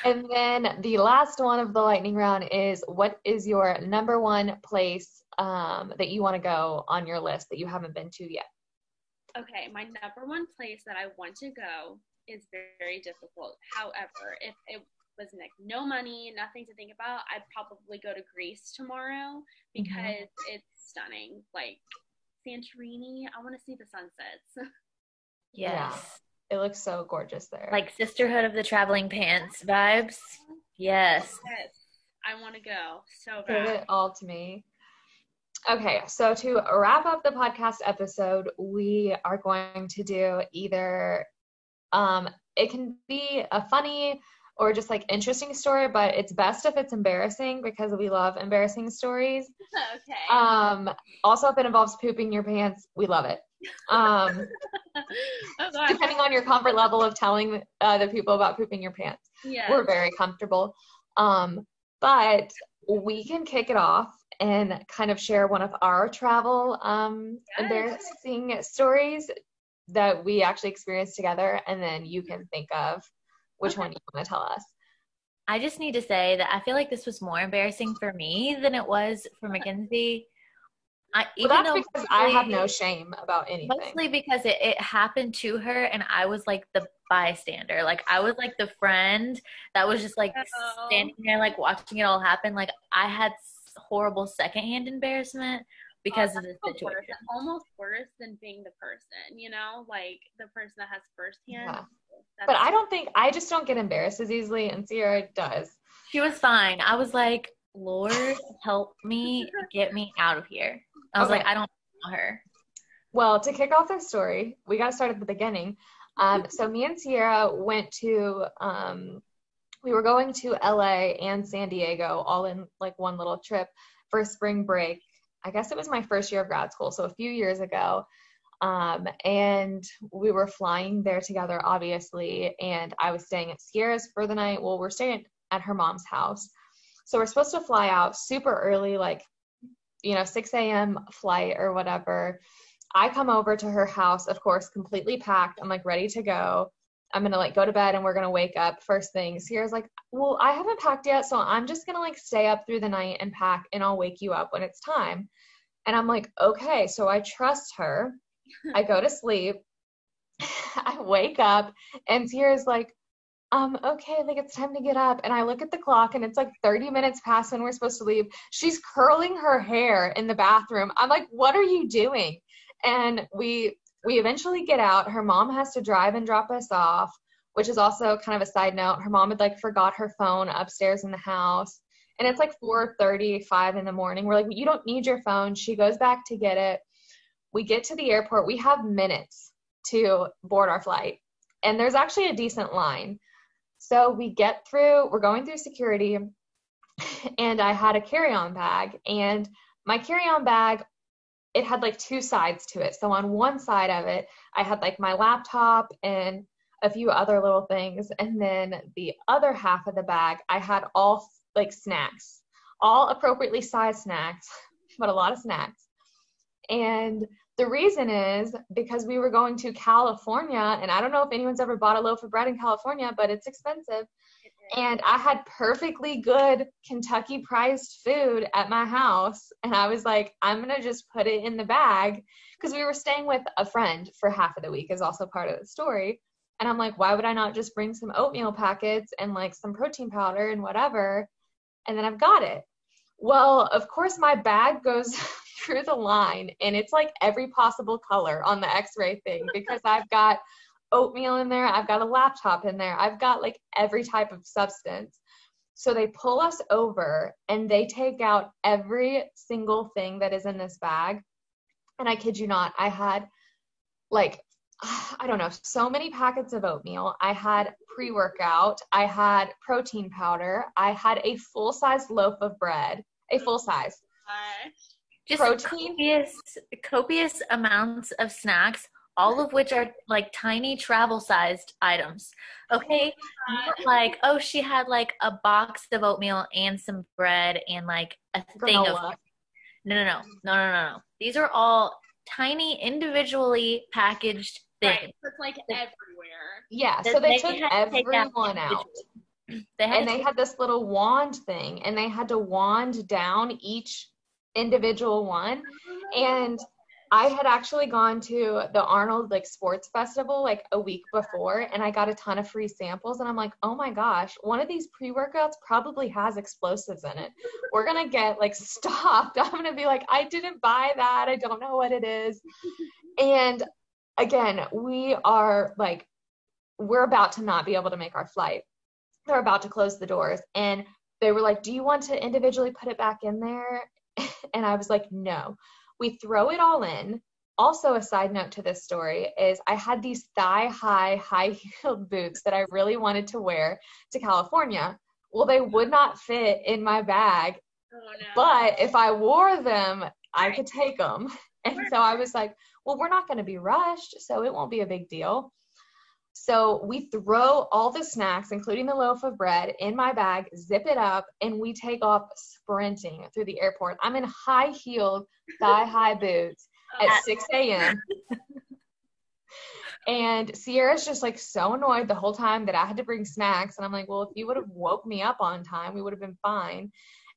And then the last one of the lightning round is, what is your number one place that you want to go on your list that you haven't been to yet? Okay, my number one place that I want to go is very difficult. However, if it was like no money, nothing to think about, I'd probably go to Greece tomorrow because it's stunning. Like Santorini, I want to see the sunsets. Yes. Yeah. It looks so gorgeous there. Like Sisterhood of the Traveling Pants vibes. Yes. Yes. I want to go so bad. Give it all to me. Okay, so to wrap up the podcast episode, we are going to do either it can be a funny or just like interesting story, but it's best if it's embarrassing because we love embarrassing stories. Okay. Also, if it involves pooping your pants, we love it. Oh, gosh. Depending on your comfort level of telling the people about pooping your pants. Yeah. We're very comfortable. But we can kick it off and kind of share one of our travel embarrassing stories that we actually experienced together, and then you can think of which one you want to tell us. I just need to say that I feel like this was more embarrassing for me than it was for Mackenzie. Because I have no shame about anything. Mostly because it happened to her, and I was like the bystander. Like, I was like the friend that was just like standing there, like watching it all happen. Like, I had horrible secondhand embarrassment because of the situation. Worse, almost worse than being the person, you know, like the person that has firsthand. Yeah. But I just don't get embarrassed as easily, and Sierra does. She was fine. I was like, Lord, help me, get me out of here. I was like, I don't know her. Well, to kick off this story, we got to start at the beginning. So me and Sierra went to, we were going to LA and San Diego all in like one little trip for spring break. I guess it was my first year of grad school, so a few years ago. And we were flying there together, obviously, and I was staying at Sierra's for the night. Well, we're staying at her mom's house. So we're supposed to fly out super early, like, you know, 6 a.m. flight or whatever. I come over to her house, of course, completely packed. I'm like ready to go. I'm going to like go to bed and we're going to wake up first thing. Sierra's like, well, I haven't packed yet, so I'm just going to like stay up through the night and pack, and I'll wake you up when it's time. And I'm like, okay. So I trust her. I go to sleep. I wake up and Sierra's like, okay, like it's time to get up. And I look at the clock and it's like 30 minutes past when we're supposed to leave. She's curling her hair in the bathroom. I'm like, what are you doing? And we eventually get out. Her mom has to drive and drop us off, which is also kind of a side note. Her mom had like forgot her phone upstairs in the house, and it's like 4:35 in the morning. We're like, you don't need your phone. She goes back to get it. We get to the airport. We have minutes to board our flight, and there's actually a decent line. So we get through, we're going through security, and I had a carry-on bag, and my carry-on bag, it had like two sides to it. So on one side of it, I had like my laptop and a few other little things. And then the other half of the bag, I had all like snacks, all appropriately sized snacks, but a lot of snacks. And the reason is because we were going to California, and I don't know if anyone's ever bought a loaf of bread in California, but it's expensive. And I had perfectly good Kentucky priced food at my house. And I was like, I'm going to just put it in the bag, because we were staying with a friend for half of the week, is also part of the story. And I'm like, why would I not just bring some oatmeal packets and like some protein powder and whatever? And then I've got it. Well, of course my bag goes through the line, and it's like every possible color on the x-ray thing, because I've got oatmeal in there, I've got a laptop in there, I've got like every type of substance. So they pull us over and they take out every single thing that is in this bag. And I kid you not, I had like, I don't know, so many packets of oatmeal. I had pre-workout, I had protein powder, I had a full-size loaf of bread, a full-size. Just copious amounts of snacks all of which are like tiny travel sized items. Okay. Not like, oh, she had like a box of oatmeal and some bread and like a thing of. No. These are all tiny, individually packaged things. Right. So it's like everywhere. Yeah. So they took everyone out. And they had this little wand thing, and they had to wand down each individual one. And I had actually gone to the Arnold like sports festival like a week before, and I got a ton of free samples, and I'm like, oh my gosh, one of these pre-workouts probably has explosives in it. We're going to get like stopped. I'm going to be like, I didn't buy that. I don't know what it is. And again, we are like, we're about to not be able to make our flight. They're about to close the doors. And they were like, do you want to individually put it back in there? And I was like, no. We throw it all in. Also, a side note to this story is I had these thigh-high, high-heeled boots that I really wanted to wear to California. Well, they would not fit in my bag, but if I wore them, I could take them. And so I was like, well, we're not going to be rushed, so it won't be a big deal. So we throw all the snacks, including the loaf of bread, in my bag, zip it up, and we take off sprinting through the airport. I'm in high-heeled, thigh-high boots at 6 a.m. And Sierra's just like so annoyed the whole time that I had to bring snacks. And I'm like, well, if you would have woke me up on time, we would have been fine.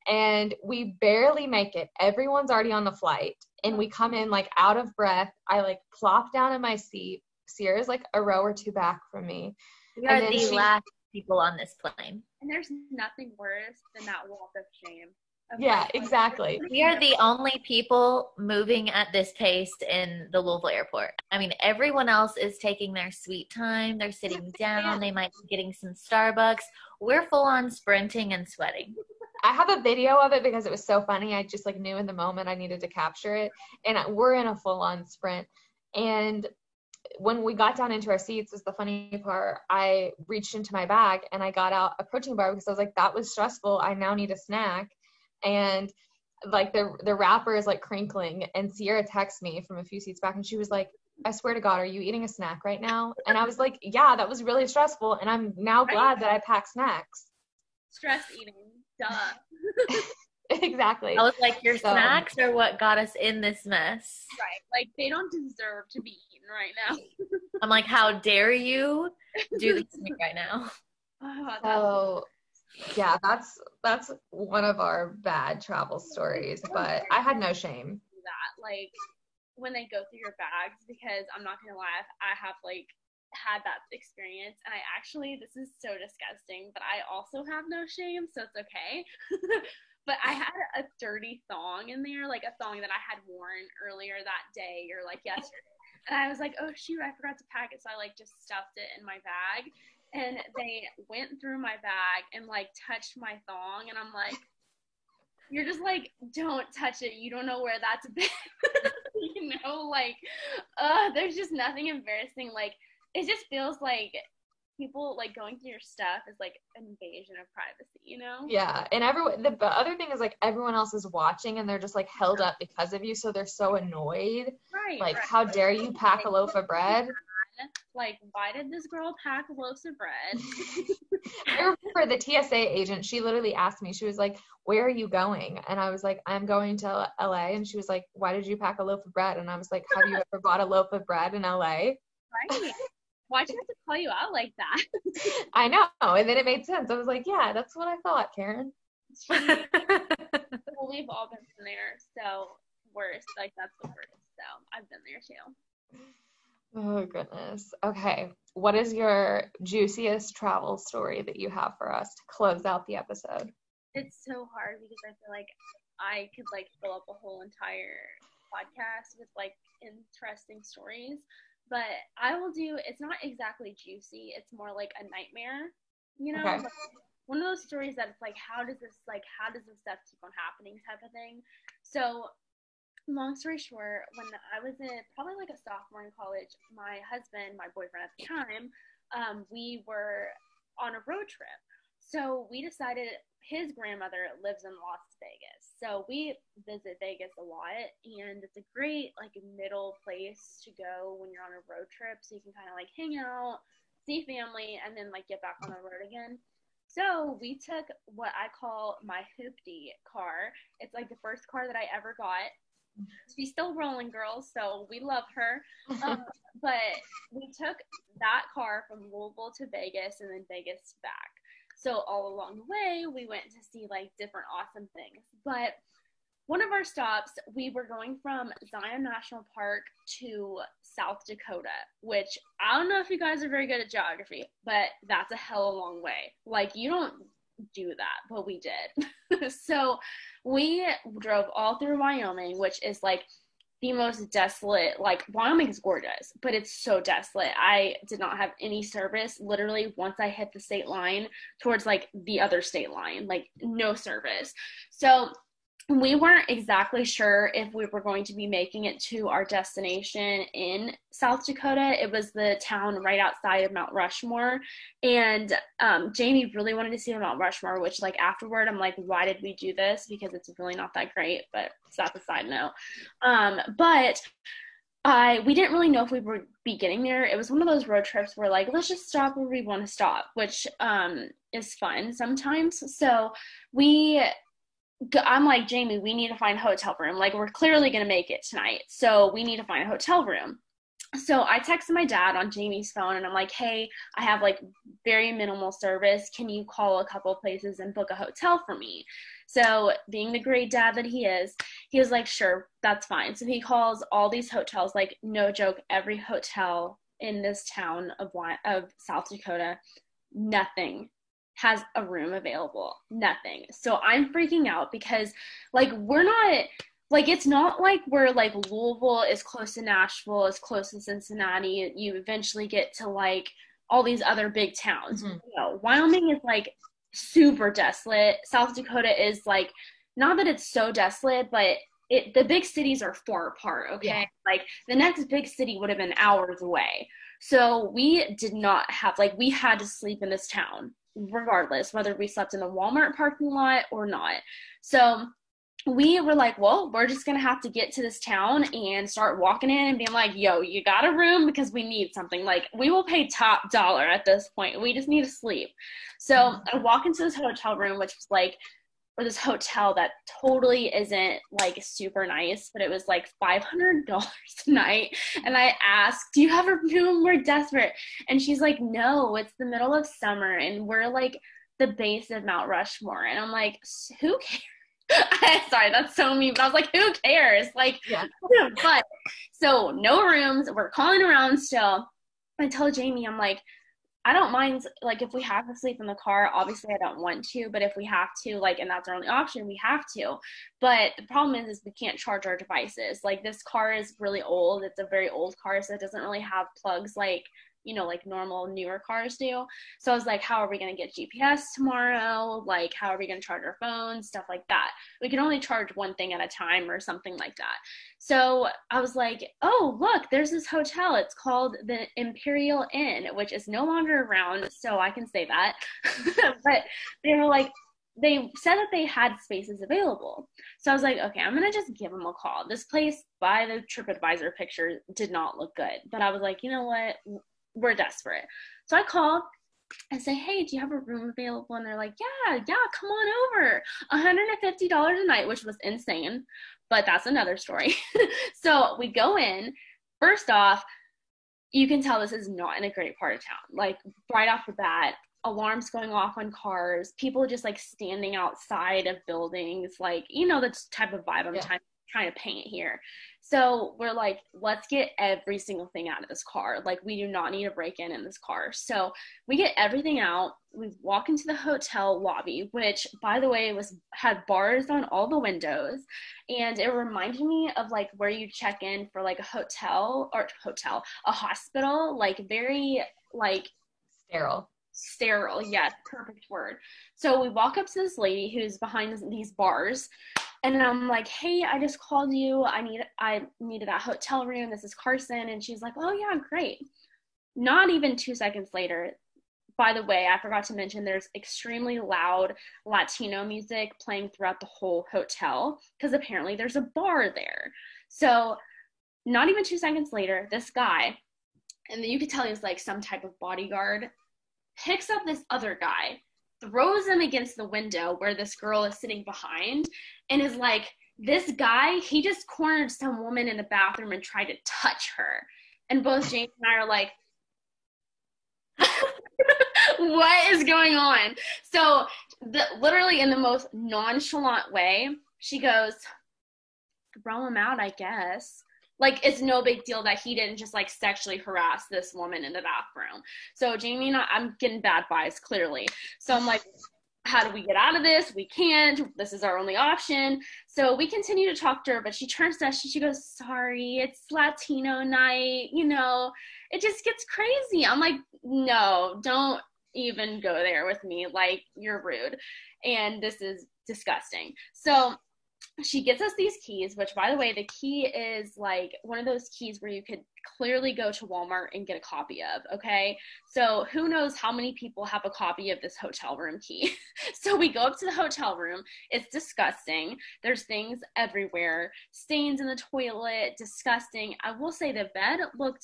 And we barely make it. Everyone's already on the flight. And we come in like out of breath. I like plop down in my seat. Sierra's like a row or two back from me. We are the last people on this plane. And there's nothing worse than that walk of shame. Yeah, exactly. We are the only people moving at this pace in the Louisville airport. I mean, everyone else is taking their sweet time. They're sitting down. They might be getting some Starbucks. We're full on sprinting and sweating. I have a video of it because it was so funny. I just like knew in the moment I needed to capture it. And we're in a full on sprint. And when we got down into our seats is the funny part. I reached into my bag and I got out a protein bar because I was like, that was stressful. I now need a snack. And like the wrapper is like crinkling, and Sierra texts me from a few seats back and she was like, I swear to God, are you eating a snack right now? And I was like, yeah, that was really stressful. And I'm now glad that I packed snacks. Stress eating. Duh. Exactly. I was like, your snacks are what got us in this mess. Right. Like they don't deserve to be eaten right now. I'm like, how dare you do this to me right now? Yeah, that's one of our bad travel stories, but I had no shame. That like when they go through your bags, because I'm not gonna lie, I have like had that experience, and I actually, this is so disgusting, but I also have no shame, so it's okay. But I had a dirty thong in there, like a thong that I had worn earlier that day or like yesterday. And I was like, oh shoot, I forgot to pack it. So I like just stuffed it in my bag, and they went through my bag and like touched my thong. And I'm like, you're just like, don't touch it. You don't know where that's been. You know, like, there's just nothing embarrassing. Like, it just feels like people like going through your stuff is like an invasion of privacy, you know? Yeah. And everyone, the other thing is like everyone else is watching and they're just like held up because of you. So they're so annoyed. Right. Like, right. How dare you pack a loaf of bread? Like, why did this girl pack loaves of bread? I remember the TSA agent, she literally asked me, she was like, where are you going? And I was like, I'm going to LA. And she was like, why did you pack a loaf of bread? And I was like, have you ever bought a loaf of bread in LA? Right. Why did you have to call you out like that? I know. And then it made sense. I was like, yeah, that's what I thought, Karen. Well, we've all been there. So worst, like that's the worst. So I've been there too. Oh goodness. Okay. What is your juiciest travel story that you have for us to close out the episode? It's so hard because I feel like I could like fill up a whole entire podcast with like interesting stories. But I will do, it's not exactly juicy, it's more like a nightmare, you know? Okay. Like one of those stories that it's like, how does this stuff keep on happening type of thing. So long story short, when I was in probably like a sophomore in college, my husband, my boyfriend at the time, we were on a road trip. So we decided, his grandmother lives in Las Vegas. So we visit Vegas a lot, and it's a great, like, middle place to go when you're on a road trip. So you can kind of, like, hang out, see family, and then, like, get back on the road again. So we took what I call my hoopty car. It's, like, the first car that I ever got. She's still rolling, girls, so we love her. But we took that car from Louisville to Vegas and then Vegas back. So all along the way, we went to see, like, different awesome things. But one of our stops, we were going from Zion National Park to South Dakota, which I don't know if you guys are very good at geography, but that's a hell of a long way. Like, you don't do that, but we did. So we drove all through Wyoming, which is, like, the most desolate. Like, Wyoming is gorgeous, but it's so desolate. I did not have any service. Literally, once I hit the state line towards, like, the other state line, like, no service. So we weren't exactly sure if we were going to be making it to our destination in South Dakota. It was the town right outside of Mount Rushmore. And Jamie really wanted to see Mount Rushmore, which, like, afterward, I'm like, why did we do this? Because it's really not that great, but that's a side note. We didn't really know if we would be getting there. It was one of those road trips where, like, let's just stop where we want to stop, which is fun sometimes. So I'm like, Jamie, we need to find a hotel room. Like, we're clearly going to make it tonight, so we need to find a hotel room. So I texted my dad on Jamie's phone, and I'm like, hey, I have, like, very minimal service. Can you call a couple places and book a hotel for me? So being the great dad that he is, he was like, sure, that's fine. So he calls all these hotels, like, no joke, every hotel in this town of South Dakota, nothing has a room available, nothing. So I'm freaking out because, like, we're not, like, it's not like we're, like, Louisville is close to Nashville, is close to Cincinnati. You eventually get to, like, all these other big towns. Mm-hmm. You know, Wyoming is, like, super desolate. South Dakota is, like, not that it's so desolate, but the big cities are far apart, okay? Yeah. Like, the next big city would have been hours away. So we did not have, like, we had to sleep in this town, regardless whether we slept in a Walmart parking lot or not. So we were like, well, we're just gonna have to get to this town and start walking in and being like, yo, you got a room? Because we need something. Like, we will pay top dollar at this point, we just need to sleep. So I walk into this hotel room, which was like, or this hotel that totally isn't, like, super nice, but it was like $500 a night. And I asked, do you have a room? We're desperate. And she's like, no, it's the middle of summer and we're, like, the base of Mount Rushmore. And I'm like, who cares? Sorry, that's so mean, but I was like, who cares? Like, yeah. But so no rooms, we're calling around still. I tell Jamie, I'm like, I don't mind, like, if we have to sleep in the car, obviously I don't want to, but if we have to, like, and that's our only option, we have to. But the problem is we can't charge our devices. Like, this car is really old. It's a very old car, so it doesn't really have plugs like, you know, like normal newer cars do. So I was like, how are we going to get GPS tomorrow? Like, how are we going to charge our phones? Stuff like that. We can only charge one thing at a time or something like that. So I was like, oh, look, there's this hotel. It's called the Imperial Inn, which is no longer around, so I can say that. But they were like, they said that they had spaces available. So I was like, okay, I'm going to just give them a call. This place by the TripAdvisor picture did not look good. But I was like, you know what? We're desperate. So I call and say, hey, do you have a room available? And they're like, yeah, come on over. $150 a night, which was insane, but that's another story. So we go in. First off, you can tell this is not in a great part of town. Like, right off the bat, alarms going off on cars, people just, like, standing outside of buildings, like, you know, the type of vibe I'm trying to paint here. So we're like, let's get every single thing out of this car. Like, we do not need a break-in in this car. So we get everything out. We walk into the hotel lobby, which, by the way, had bars on all the windows. And it reminded me of, like, where you check in for, like, a hospital, like, very, like, sterile. Yeah, perfect word. So we walk up to this lady who's behind these bars. And I'm like, hey, I just called you. I needed that hotel room. This is Carson. And she's like, oh, yeah, great. Not even 2 seconds later, by the way, I forgot to mention there's extremely loud Latino music playing throughout the whole hotel because apparently there's a bar there. So not even 2 seconds later, this guy, and you could tell he was like some type of bodyguard, picks up this other guy, throws him against the window where this girl is sitting behind, and is like, this guy, he just cornered some woman in the bathroom and tried to touch her. And both James and I are like, what is going on? So literally in the most nonchalant way, she goes, throw him out, I guess. Like, it's no big deal that he didn't just, like, sexually harass this woman in the bathroom. So Jamie and I'm getting bad vibes, clearly. So I'm like, how do we get out of this? We can't. This is our only option. So we continue to talk to her, but she turns to us and she goes, sorry, it's Latino night, you know. It just gets crazy. I'm like, no, don't even go there with me. Like, you're rude. And this is disgusting. So she gets us these keys, which, by the way, the key is like one of those keys where you could clearly go to Walmart and get a copy of, okay? So who knows how many people have a copy of this hotel room key. So we go up to the hotel room. It's disgusting. There's things everywhere. Stains in the toilet. Disgusting. I will say the bed looked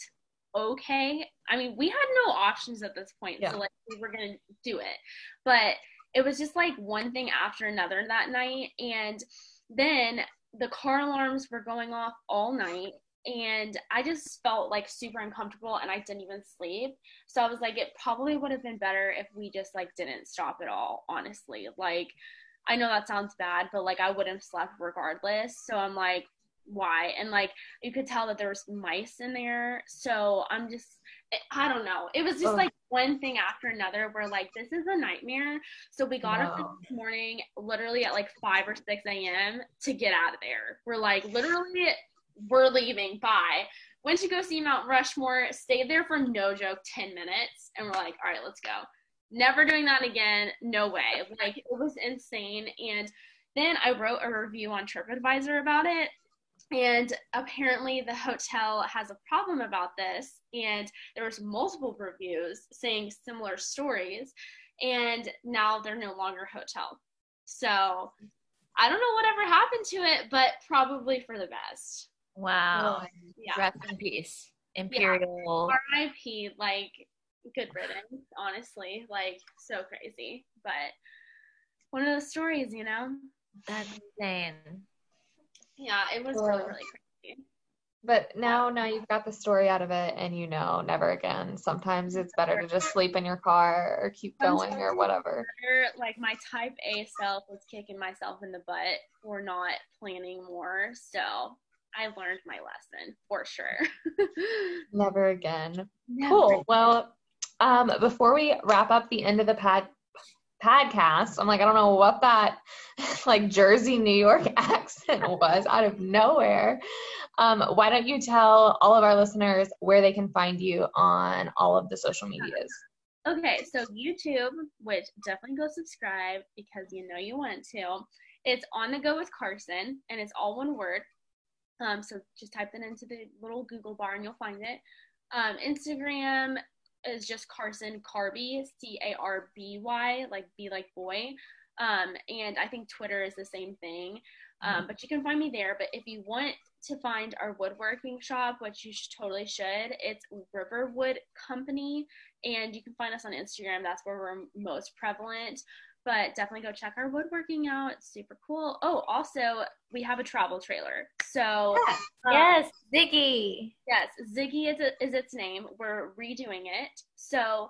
okay. I mean, we had no options at this point. Yeah. So, like, we were going to do it. But it was just, like, one thing after another that night. And then the car alarms were going off all night, and I just felt like super uncomfortable, and I didn't even sleep. So I was like, it probably would have been better if we just like didn't stop at all, honestly. Like, I know that sounds bad, but like I wouldn't have slept regardless. So I'm like, why? And like you could tell that there was mice in there. So I'm just, I don't know. It was just like one thing after another. We're like, this is a nightmare. So we got up this morning, literally at like 5 or 6 a.m. to get out of there. We're like, literally, we're leaving. Bye. Went to go see Mount Rushmore, stayed there for no joke 10 minutes. And we're like, all right, let's go. Never doing that again. No way. Like, it was insane. And then I wrote a review on TripAdvisor about it. And apparently the hotel has a problem about this, and there was multiple reviews saying similar stories, and now they're no longer a hotel. So I don't know whatever happened to it, but probably for the best. Wow. Yeah. Rest in peace. Imperial. Yeah. RIP, like, good riddance, honestly. Like, so crazy. But one of those stories, you know? That's insane. Yeah, it was really, really crazy. But now you've got the story out of it, and you know, never again. Sometimes it's better to just sleep in your car or keep going or whatever. Like, my type A self was kicking myself in the butt for not planning more. So I learned my lesson for sure. Never again. Never. Cool. Well, before we wrap up the end of the podcast. I'm like, I don't know what that like Jersey, New York accent was out of nowhere. Why don't you tell all of our listeners where they can find you on all of the social medias? Okay. So YouTube, which definitely go subscribe because you know you want to. It's On the Go with Carson, and it's all one word. So just type that into the little Google bar and you'll find it. Instagram is just Carson Carby, Carby, like B like boy. And I think Twitter is the same thing. But you can find me there. But if you want to find our woodworking shop, which you totally should, it's Riverwood Company. And you can find us on Instagram. That's where we're most prevalent. But definitely go check our woodworking out. It's super cool. Oh, also, we have a travel trailer. So yes, Ziggy. Yes, Ziggy is its name. We're redoing it. So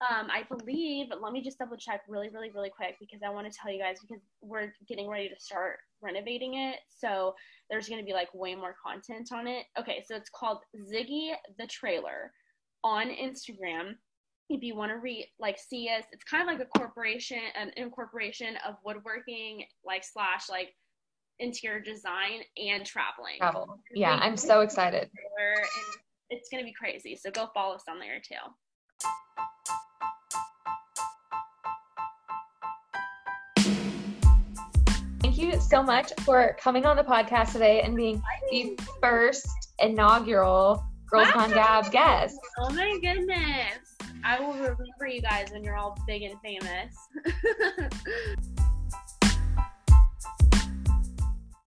I believe, let me just double check really, really, really quick, because I want to tell you guys, because we're getting ready to start renovating it. So there's going to be like way more content on it. Okay, so it's called Ziggy the Trailer on Instagram. If you want to see us, it's kind of like a corporation, an incorporation of woodworking, like / interior design and traveling. Travel. Yeah, I'm so excited. And it's going to be crazy. So go follow us on there too. Thank you so much for coming on the podcast today and being the first inaugural Girls Gone Gab guest. Oh my goodness. I will remember you guys when you're all big and famous.